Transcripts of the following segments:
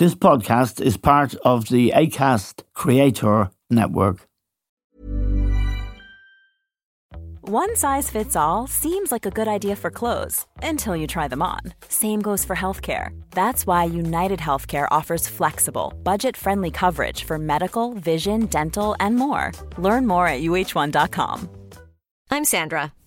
This podcast is part of the Acast Creator Network. One size fits all seems like a good idea for clothes until you try them on. Same goes for healthcare. That's why United Healthcare offers flexible, budget-friendly coverage for medical, vision, dental, and more. Learn more at uh1.com. I'm Sandra,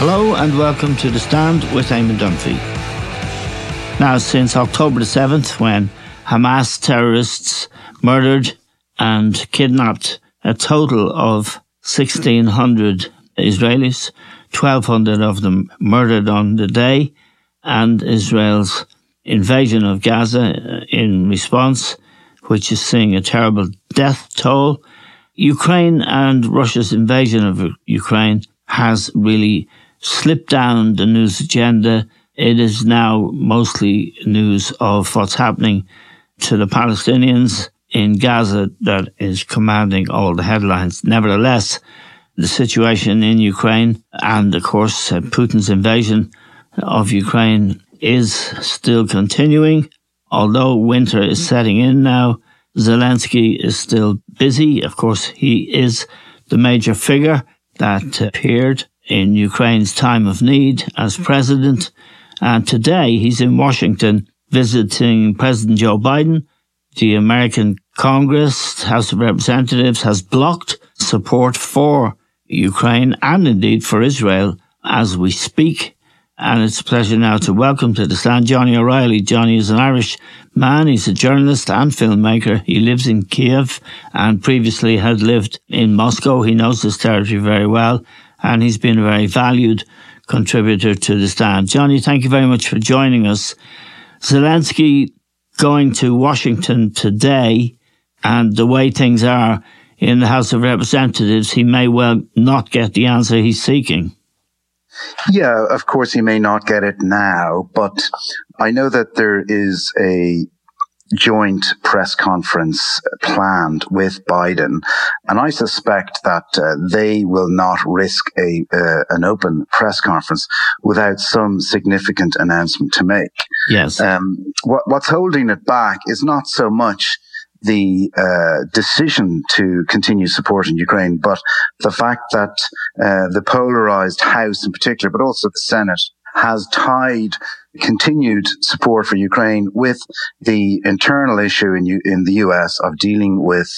Hello and welcome to The Stand with Eamon Dunphy. Now, since October the 7th, when Hamas terrorists murdered and kidnapped a total of 1,600 Israelis, 1,200 of them murdered on the day, and Israel's invasion of Gaza in response, which is seeing a terrible death toll, Ukraine and Russia's invasion of Ukraine has really slipped down the news agenda. It is now mostly news of what's happening to the Palestinians in Gaza that is commanding all the headlines. Nevertheless, the situation in Ukraine and, of course, Putin's invasion of Ukraine is still continuing. Although winter is setting in now, Zelensky is still busy. Of course, he is the major figure that appeared in Ukraine's time of need as president. And today he's in Washington visiting President Joe Biden. The American Congress, House of Representatives, has blocked support for Ukraine and indeed for Israel as we speak. And it's a pleasure now to welcome to The Stand Johnny O'Reilly. Johnny is an Irish man. He's a journalist and filmmaker. He lives in Kiev and previously had lived in Moscow. He knows this territory very well, and he's been very valued contributor to The Stand. Johnny, thank you very much for joining us. Zelensky going to Washington today, and the way things are in the House of Representatives, he may well not get the answer he's seeking. Yeah, of course he may not get it now, but I know that there is a joint press conference planned with Biden, and I suspect that they will not risk an open press conference without some significant announcement to make. Yes. What's holding it back is not so much the decision to continue supporting Ukraine, but the fact that the polarized House in particular, but also the Senate, has tied continued support for Ukraine with the internal issue in the US of dealing with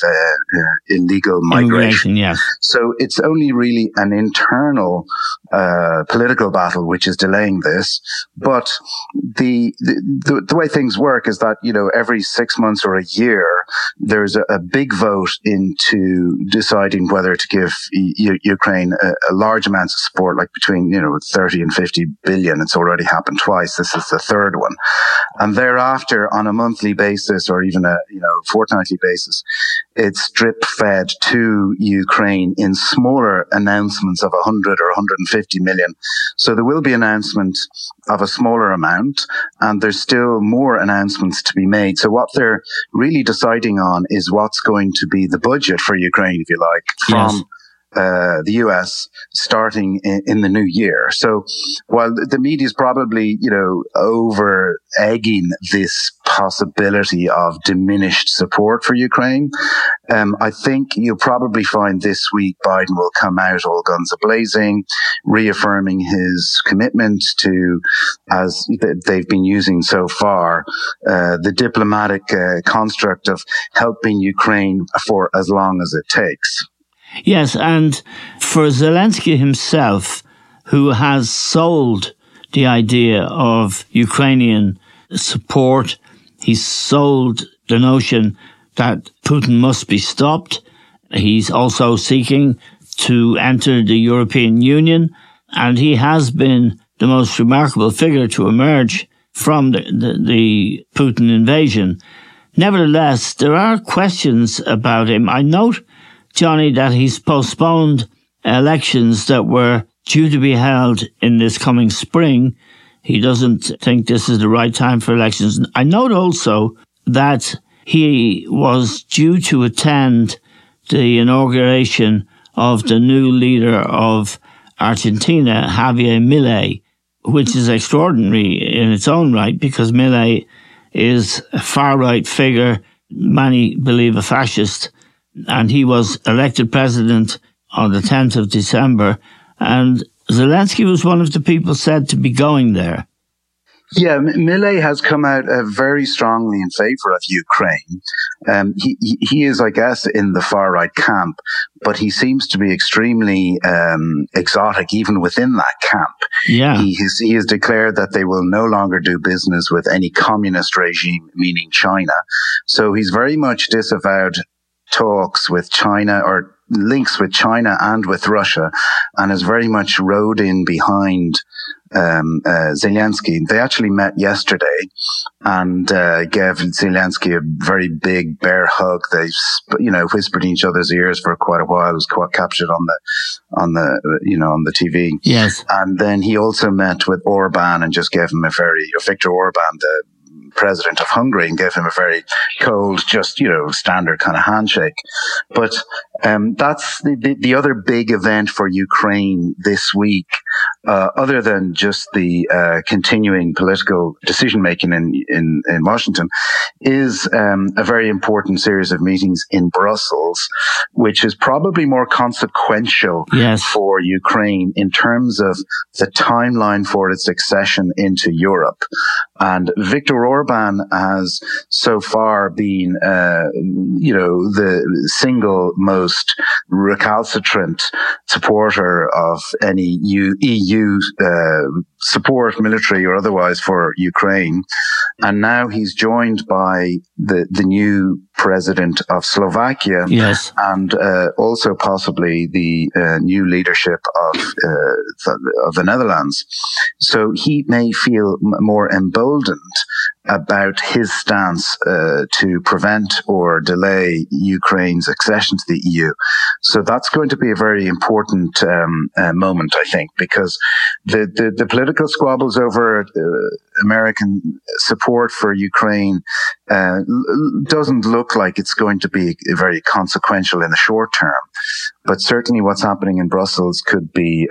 illegal migration. Yes. So it's only really an internal political battle which is delaying this. But the way things work is that, you know, every 6 months or a year, there's a big vote into deciding whether to give Ukraine a large amount of support, like between, you know, 30 and 50 billion. It's already happened twice. This is the third one. And thereafter, on a monthly basis or even a, you know, fortnightly basis, it's drip fed to Ukraine in smaller announcements of 100 or 150 million. So there will be announcements of a smaller amount, and there's still more announcements to be made. So what they're really deciding on is what's going to be the budget for Ukraine, if you like, from yes. The US starting in the new year. So while the media is probably, you know, over egging this possibility of diminished support for Ukraine, I think you'll probably find this week Biden will come out all guns a-blazing, reaffirming his commitment to, as they've been using so far, the diplomatic construct of helping Ukraine for as long as it takes. Yes, and for Zelensky himself, who has sold the idea of Ukrainian support, he's sold the notion that Putin must be stopped. He's also seeking to enter the European Union, and he has been the most remarkable figure to emerge from the Putin invasion. Nevertheless, there are questions about him. I note, Johnny, that he's postponed elections that were due to be held in this coming spring. He doesn't think this is the right time for elections. I note also that he was due to attend the inauguration of the new leader of Argentina, Javier Milei, which is extraordinary in its own right, because Milei is a far-right figure, many believe a fascist, and he was elected president on the 10th of December, and Zelensky was one of the people said to be going there. Yeah, Milei has come out very strongly in favor of Ukraine. He is, I guess, in the far-right camp, but he seems to be extremely exotic even within that camp. Yeah. He has declared that they will no longer do business with any communist regime, meaning China. So he's very much disavowed talks with China or links with China and with Russia, and has very much rode in behind Zelensky. They actually met yesterday and gave Zelensky a very big bear hug. They, whispered in each other's ears for quite a while. It was quite captured on the TV. Yes. And then he also met with Orbán and just gave him Viktor Orbán, the president of Hungary, and gave him a very cold, just, standard kind of handshake. But that's the other big event for Ukraine this week, other than just the continuing political decision-making in Washington, is a very important series of meetings in Brussels, which is probably more consequential for Ukraine in terms of the timeline for its accession into Europe. And Viktor Orbán has so far been, the single most recalcitrant supporter of any EU support, military or otherwise, for Ukraine. And now he's joined by the new president of Slovakia, and also possibly the new leadership of the Netherlands. So he may feel more emboldened about his stance to prevent or delay Ukraine's accession to the EU. So that's going to be a very important moment, I think, because the political squabbles over American support for Ukraine doesn't look like it's going to be very consequential in the short term. But certainly what's happening in Brussels could be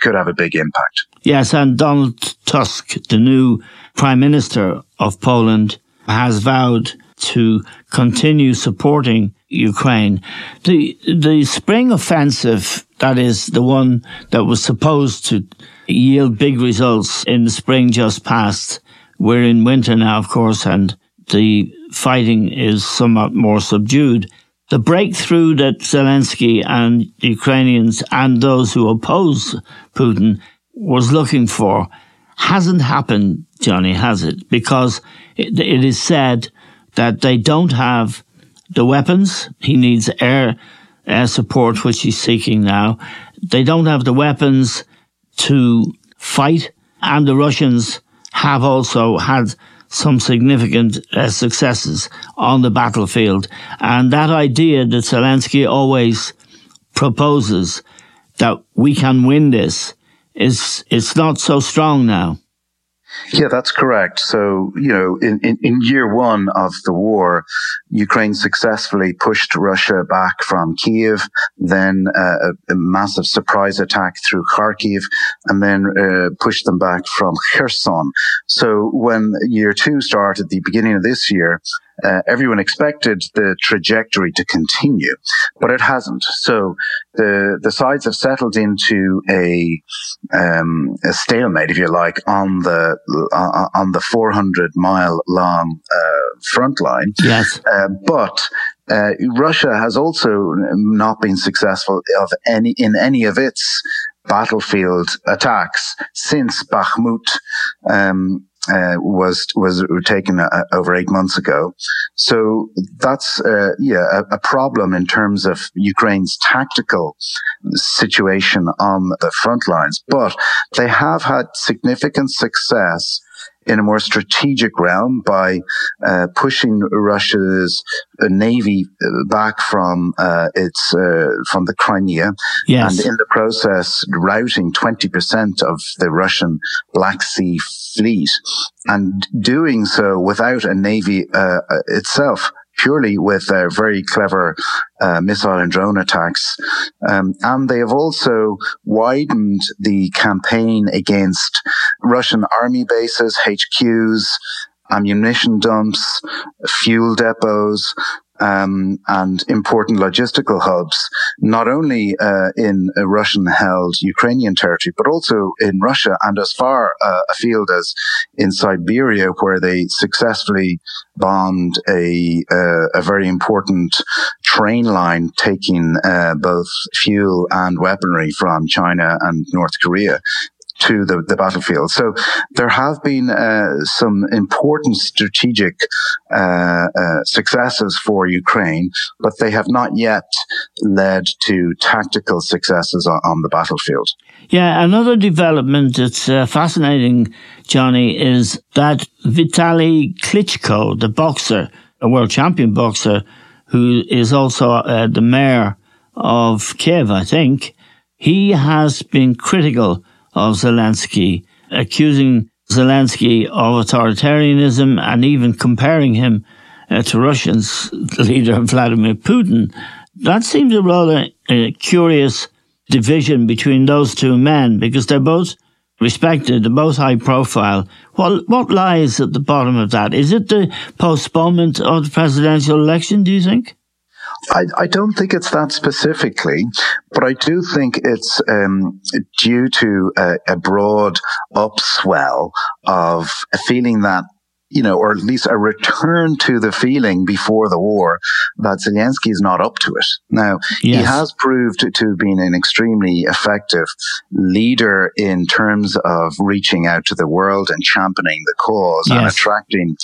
could have a big impact. Yes, and Donald Tusk, the new Prime Minister of Poland, has vowed to continue supporting Ukraine. The spring offensive, that is the one that was supposed to yield big results in the spring just past. We're in winter now, of course, and the fighting is somewhat more subdued. The breakthrough that Zelensky and Ukrainians and those who oppose Putin was looking for hasn't happened, Johnny, has it? Because it is said that they don't have the weapons. He needs air support, which he's seeking now. They don't have the weapons to fight, and the Russians have also had some significant successes on the battlefield. And that idea that Zelensky always proposes, that we can win this, it's not so strong now. Yeah, that's correct. So, in year one of the war, Ukraine successfully pushed Russia back from Kiev, then a massive surprise attack through Kharkiv, and then pushed them back from Kherson. So when year two started, the beginning of this year, everyone expected the trajectory to continue, but it hasn't. So the sides have settled into a stalemate, if you like, on the 400-mile long front line. Yes, but Russia has also not been successful in any of its battlefield attacks since Bakhmut. was taken over 8 months ago. So that's, a problem in terms of Ukraine's tactical situation on the front lines. But they have had significant success in a more strategic realm by pushing Russia's navy back from the Crimea. Yes. And in the process routing 20% of the Russian Black Sea fleet, and doing so without a navy itself, purely with very clever missile and drone attacks. And they have also widened the campaign against Russian army bases, HQs, ammunition dumps, fuel depots, and important logistical hubs, not only in Russian-held Ukrainian territory, but also in Russia and as far afield as in Siberia, where they successfully bombed a very important train line taking both fuel and weaponry from China and North Korea to the battlefield. So there have been some important strategic successes for Ukraine, but they have not yet led to tactical successes on the battlefield. Yeah, another development that's fascinating, Johnny, is that Vitaly Klitschko, the boxer, a world champion boxer, who is also the mayor of Kiev, I think, he has been critical of Zelensky, accusing Zelensky of authoritarianism and even comparing him to Russia's leader Vladimir Putin. That seems a rather curious division between those two men, because they're both respected, they're both high profile. What lies at the bottom of that? Is it the postponement of the presidential election, do you think? I don't think it's that specifically, but I do think it's due to a broad upswell of a feeling that, you know, or at least a return to the feeling before the war that Zelensky is not up to it. Now, yes, he has proved to have been an extremely effective leader in terms of reaching out to the world and championing the cause, yes, and attracting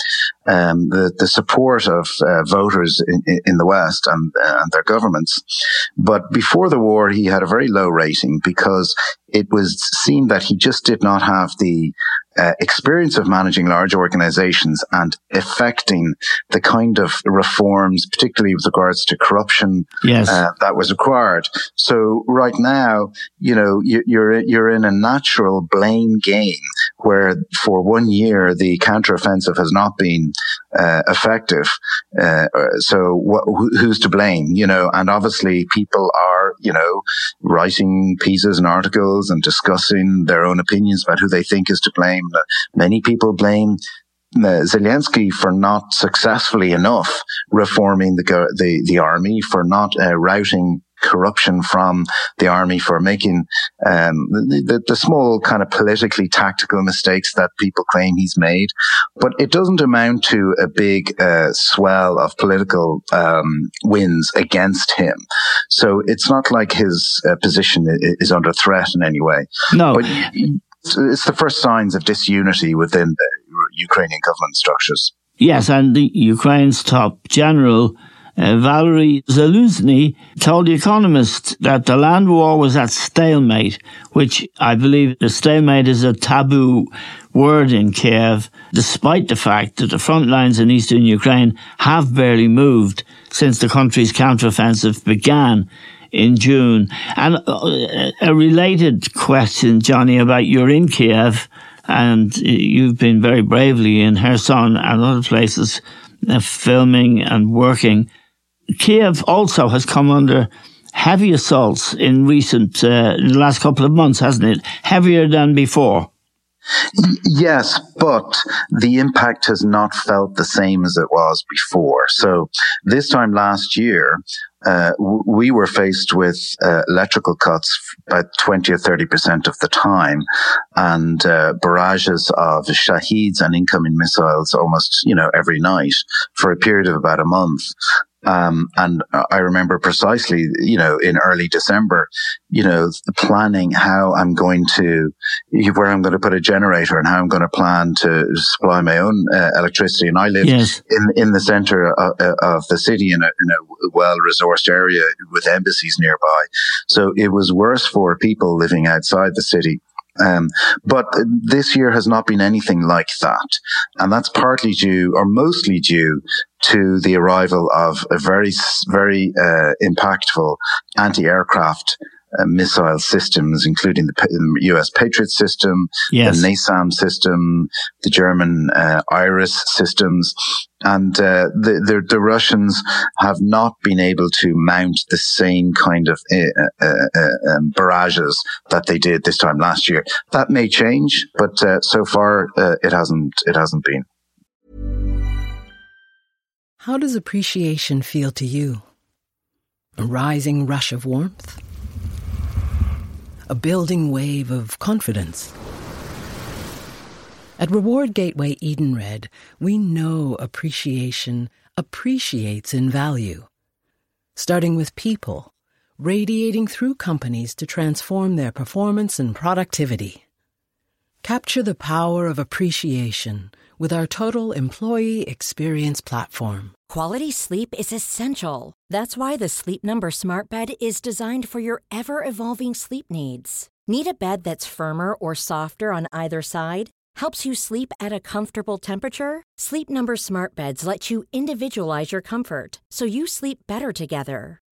the support of voters in the West and their governments. But before the war, he had a very low rating because it was seen that he just did not have the experience of managing large organizations and effecting the kind of reforms, particularly with regards to corruption, yes, that was required. So right now, you know, you're in a natural blame game where for 1 year the counteroffensive has not been effective. So who's to blame? You know, and obviously people are, you know, writing pieces and articles and discussing their own opinions about who they think is to blame. Many people blame Zelensky for not successfully enough reforming the army, for not routing corruption from the army, for making the small kind of politically tactical mistakes that people claim he's made. But it doesn't amount to a big swell of political wins against him. So it's not like his position is under threat in any way. No. But it's the first signs of disunity within the Ukrainian government structures. Yes, and the Ukraine's top general, Valery Zaluzhny, told The Economist that the land war was at stalemate, which I believe the stalemate is a taboo word in Kiev, despite the fact that the front lines in eastern Ukraine have barely moved since the country's counteroffensive began in June. And a related question, Johnny, about you're in Kiev and you've been very bravely in Kherson and other places filming and working. Kiev also has come under heavy assaults in recent, the last couple of months, hasn't it? Heavier than before. Yes, but the impact has not felt the same as it was before. So this time last year, we were faced with electrical cuts about 20 or 30% of the time, and barrages of Shahids and incoming missiles almost, you know, every night for a period of about a month. And I remember precisely, in early December, planning how I'm going to, where I'm going to put a generator and how I'm going to plan to supply my own electricity. And I live in the center of the city in a well-resourced area with embassies nearby. So it was worse for people living outside the city. But this year has not been anything like that. And that's partly due, or mostly due, to the arrival of a very, very impactful anti-aircraft missile systems, including the US Patriot system, the NASAM system, the German IRIS systems. And the Russians have not been able to mount the same kind of barrages that they did this time last year. That may change, but so far it hasn't been. How does appreciation feel to you? A rising rush of warmth? A building wave of confidence? At Reward Gateway Edenred, we know appreciation appreciates in value. Starting with people, radiating through companies to transform their performance and productivity. Capture the power of appreciation with our total employee experience platform. Quality sleep is essential. That's why the Sleep Number Smart Bed is designed for your ever-evolving sleep needs. Need a bed that's firmer or softer on either side? Helps you sleep at a comfortable temperature? Sleep Number Smart Beds let you individualize your comfort, so you sleep better together.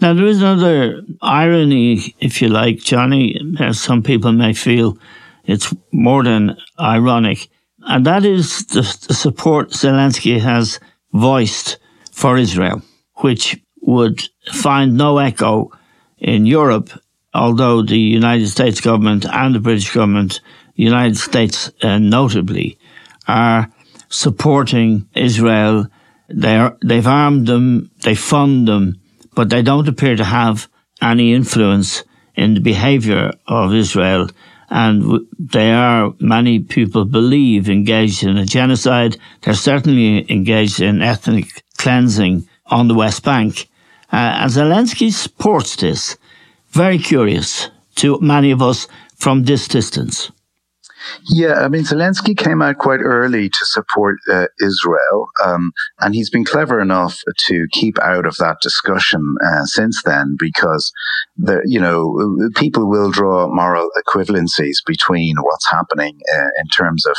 Now, there is another irony, if you like, Johnny, as some people may feel it's more than ironic, and that is the support Zelensky has voiced for Israel, which would find no echo in Europe, although the United States government and the British government, United States notably, are supporting Israel. They've armed them, they fund them, but they don't appear to have any influence in the behaviour of Israel. And they are, many people believe, engaged in a genocide. They're certainly engaged in ethnic cleansing on the West Bank. And Zelensky supports this. Very curious to many of us from this distance. Yeah, I mean, Zelensky came out quite early to support Israel, and he's been clever enough to keep out of that discussion since then, because people will draw moral equivalencies between what's happening in terms of,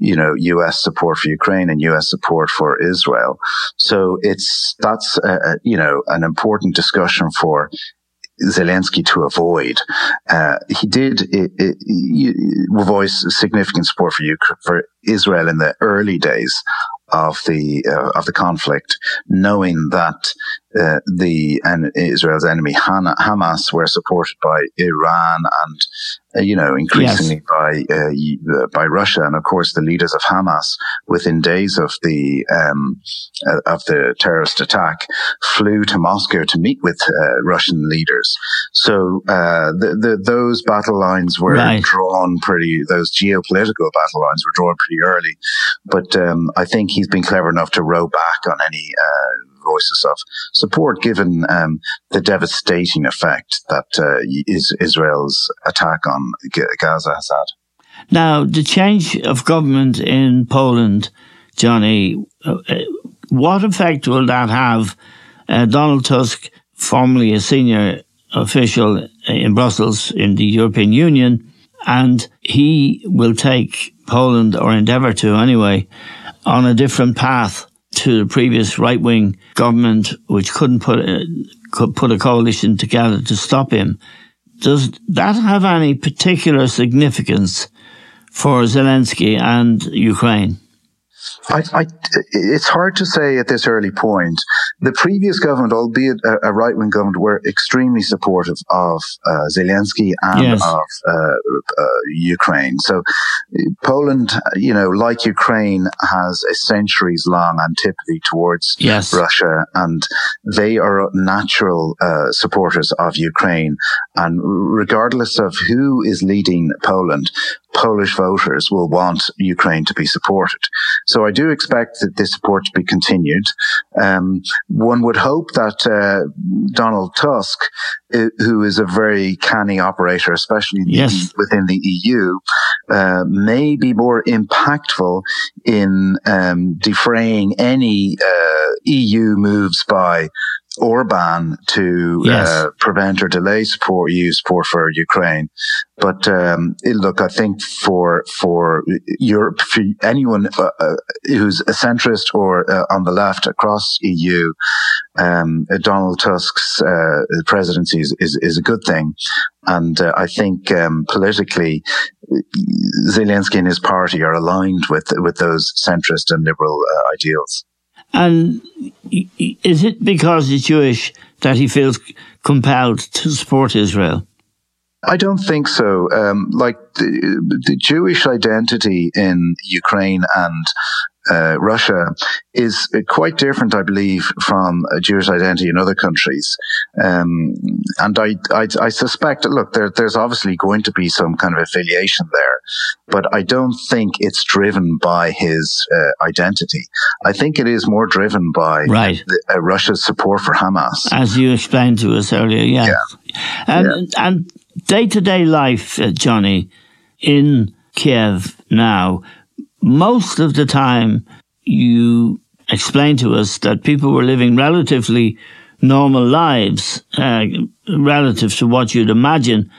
U.S. support for Ukraine and U.S. support for Israel. So that's an important discussion for Zelensky to avoid. He did voice significant support for Israel in the early days of the conflict, knowing that Israel's enemy Hamas were supported by Iran and, increasingly by Russia. And of course, the leaders of Hamas, within days of the terrorist attack, flew to Moscow to meet with Russian leaders. So those battle lines were those geopolitical battle lines were drawn pretty early. But I think he's been clever enough to row back on any voices of support, given the devastating effect that Israel's attack on Gaza has had. Now, the change of government in Poland, Johnny, what effect will that have? Donald Tusk, formerly a senior official in Brussels in the European Union, and he will take Poland, or endeavour to anyway, on a different path to the previous right-wing government, which couldn't put a coalition together to stop him. Does that have any particular significance for Zelensky and Ukraine? It's hard to say at this early point. The previous government, albeit a right-wing government, were extremely supportive of Zelensky and of Ukraine. So Poland, like Ukraine, has a centuries-long antipathy towards Russia, and they are natural supporters of Ukraine. And regardless of who is leading Poland, Polish voters will want Ukraine to be supported. So I do expect that this support to be continued. One would hope that Donald Tusk, who is a very canny operator, especially within the EU, may be more impactful in defraying any EU moves by Orbán to prevent or delay EU support for Ukraine. But look, I think for Europe, for anyone who's a centrist or on the left across EU, Donald Tusk's presidency is a good thing. And I think politically, Zelensky and his party are aligned with those centrist and liberal ideals. And is it because he's Jewish that he feels compelled to support Israel? I don't think so. The Jewish identity in Ukraine and Russia is quite different, I believe, from a Jewish identity in other countries. And I suspect, look, there's obviously going to be some kind of affiliation there, but I don't think it's driven by his identity. I think it is more driven by Russia's support for Hamas. As you explained to us earlier, And day-to-day life, Johnny, in Kiev now, most of the time, you explained to us that people were living relatively normal lives, relative to what you'd imagine,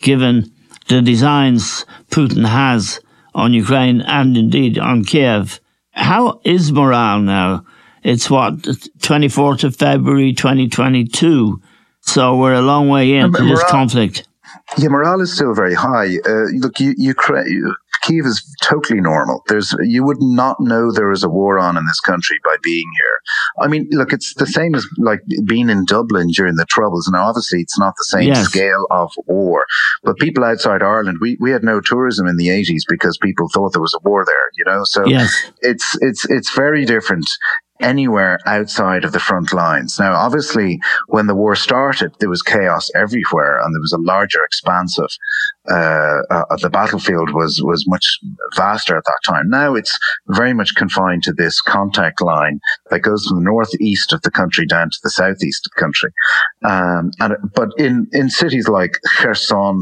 given the designs Putin has on Ukraine and indeed on Kiev. How is morale now? It's what, 24th of February 2022, so we're a long way into this conflict. Yeah, morale is still very high. Look, Ukraine, Kiev is totally normal. You would not know there is a war on in this country by being here. I mean, look, it's the same as like being in Dublin during the Troubles. Now, obviously, it's not the same scale of war, but people outside Ireland, we had no tourism in the 80s because people thought there was a war there, So it's very different anywhere outside of the front lines. Now, obviously, when the war started, there was chaos everywhere, and there was a larger expanse of the battlefield was much vaster at that time. Now it's very much confined to this contact line that goes from the northeast of the country down to the southeast of the country. But in cities like Kherson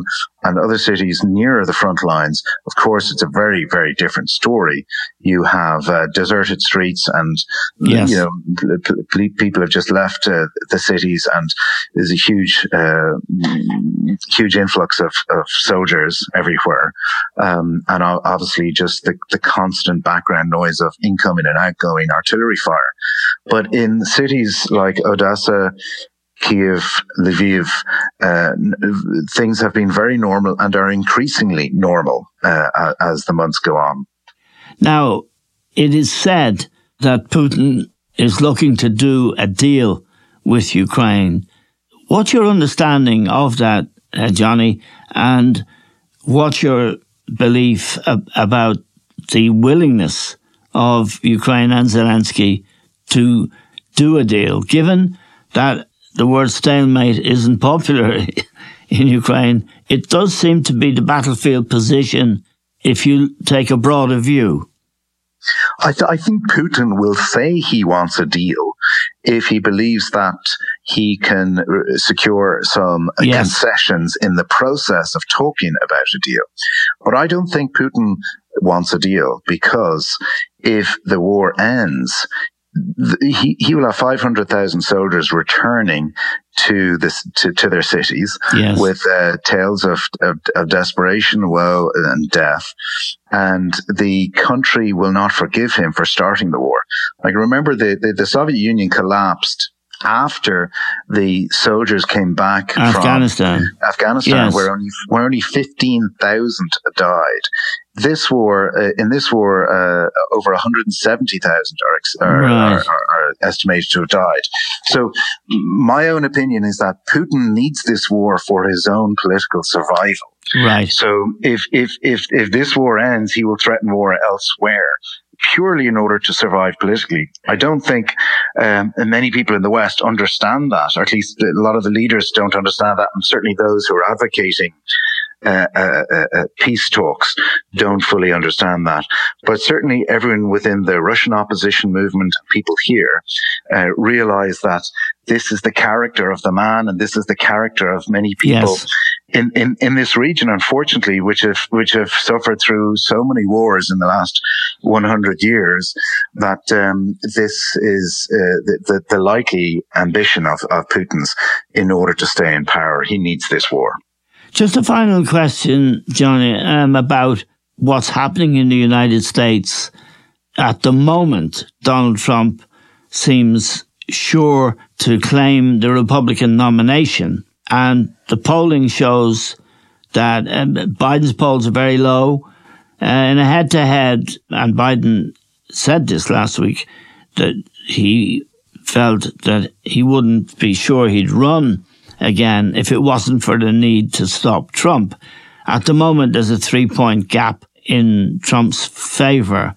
and other cities nearer the front lines, of course, it's a very, very different story. You have deserted streets and, people have just left the cities, and there's a huge influx of soldiers everywhere. And obviously just the constant background noise of incoming and outgoing artillery fire. But in cities like Odessa, Kiev, Lviv, things have been very normal and are increasingly normal as the months go on. Now, it is said that Putin is looking to do a deal with Ukraine. What's your understanding of that, Johnny, and what's your belief about the willingness of Ukraine and Zelensky to do a deal, given that the word stalemate isn't popular in Ukraine? It does seem to be the battlefield position if you take a broader view. I think Putin will say he wants a deal if he believes that he can secure some concessions in the process of talking about a deal. But I don't think Putin wants a deal, because if the war ends, he will have 500,000 soldiers returning to their cities with tales of desperation, woe, and death. And the country will not forgive him for starting the war. Like, remember, the Soviet Union collapsed after the soldiers came back from Afghanistan, where only 15,000 died. This war, over 170,000 are estimated to have died. So my own opinion is that Putin needs this war for his own political survival. Right. So if this war ends, he will threaten war elsewhere, purely in order to survive politically. I don't think many people in the West understand that, or at least a lot of the leaders don't understand that, and certainly those who are advocating peace talks don't fully understand that. But certainly everyone within the Russian opposition movement, people here, realize that this is the character of the man, and this is the character of many people in this region, unfortunately, which have suffered through so many wars in the last 100 years, that this is the likely ambition of Putin's in order to stay in power. He needs this war. Just a final question, Johnny, about what's happening in the United States. At the moment, Donald Trump seems sure to claim the Republican nomination, and the polling shows that Biden's polls are very low. In a head-to-head, and Biden said this last week, that he felt that he wouldn't be sure he'd run again if it wasn't for the need to stop Trump. At the moment, there's a 3-point gap in Trump's favor.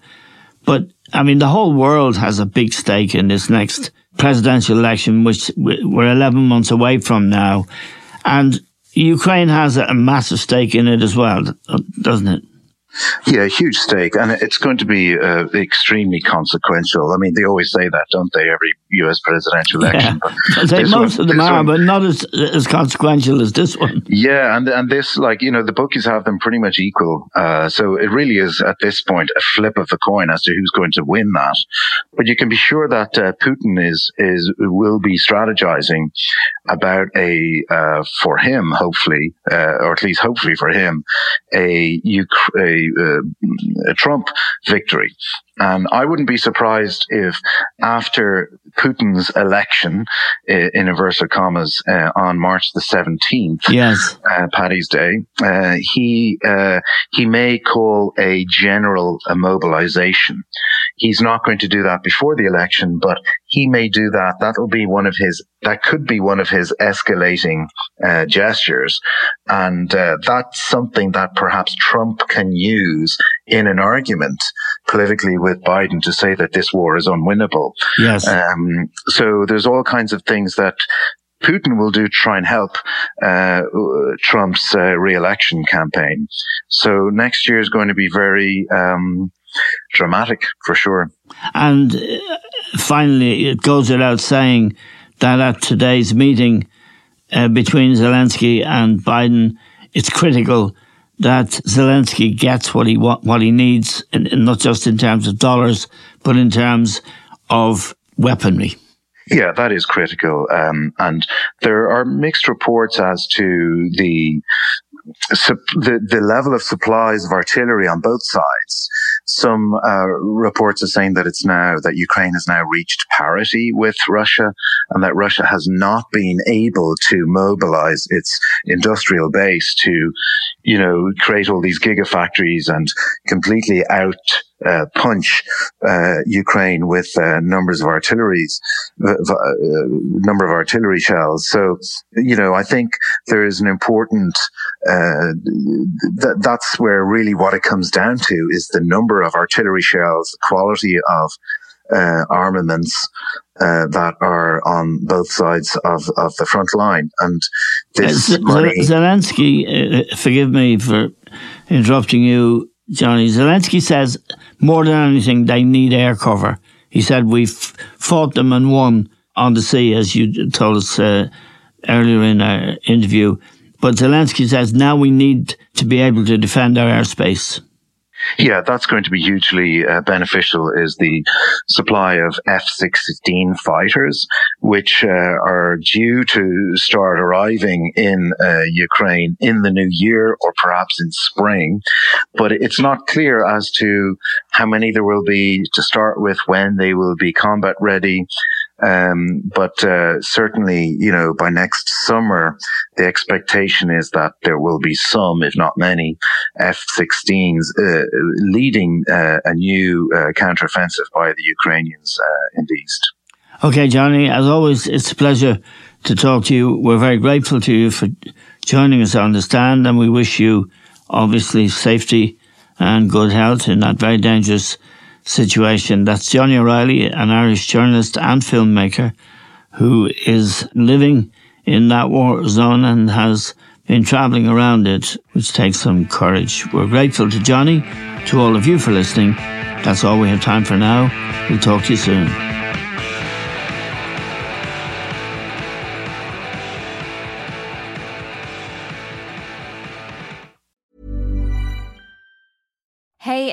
But, I mean, the whole world has a big stake in this next presidential election, which we're 11 months away from now. And Ukraine has a massive stake in it as well, doesn't it? Yeah, a huge stake. And it's going to be extremely consequential. I mean, they always say that, don't they, every U.S. presidential election. Yeah. But most of them are, but not as consequential as this one. Yeah, and this, like, you know, the bookies have them pretty much equal. So it really is, at this point, a flip of the coin as to who's going to win that. But you can be sure that Putin will be strategizing about for him, hopefully, or at least hopefully for him, a Trump victory. And I wouldn't be surprised if after Putin's election, in inverted commas, on March the 17th, Paddy's Day, he may call a general mobilization. He's not going to do that before the election, but he may do that. That could be one of his escalating gestures. And that's something that perhaps Trump can use in an argument politically with Biden to say that this war is unwinnable. Yes. So there's all kinds of things that Putin will do to try and help Trump's re-election campaign. So next year is going to be very dramatic, for sure. And finally, it goes without saying that at today's meeting between Zelensky and Biden, it's critical that Zelensky gets what he needs, and not just in terms of dollars, but in terms of weaponry. Yeah, that is critical. And there are mixed reports as to the level of supplies of artillery on both sides. Some reports are saying that Ukraine has now reached parity with Russia, and that Russia has not been able to mobilize its industrial base to, you know, create all these gigafactories and completely out punch Ukraine with number of artillery shells. So, you know, I think there is an important, that's where really what it comes down to is the number of artillery shells, the quality of armaments that are on both sides of the front line. And this Zelensky, forgive me for interrupting you, Johnny. Zelensky says more than anything they need air cover. He said we've fought them and won on the sea, as you told us earlier in our interview. But Zelensky says now we need to be able to defend our airspace. Yeah, that's going to be hugely beneficial is the supply of F-16 fighters, which are due to start arriving in Ukraine in the new year or perhaps in spring. But it's not clear as to how many there will be to start with, when they will be combat ready. But certainly, you know, by next summer, the expectation is that there will be some, if not many, F-16s leading a new counteroffensive by the Ukrainians in the east. Okay, Johnny, as always, it's a pleasure to talk to you. We're very grateful to you for joining us on the stand, and we wish you, obviously, safety and good health in that very dangerous situation. That's Johnny O'Reilly, an Irish journalist and filmmaker who is living in that war zone and has been travelling around it, which takes some courage. We're grateful to Johnny, to all of you for listening. That's all we have time for now. We'll talk to you soon. Hey,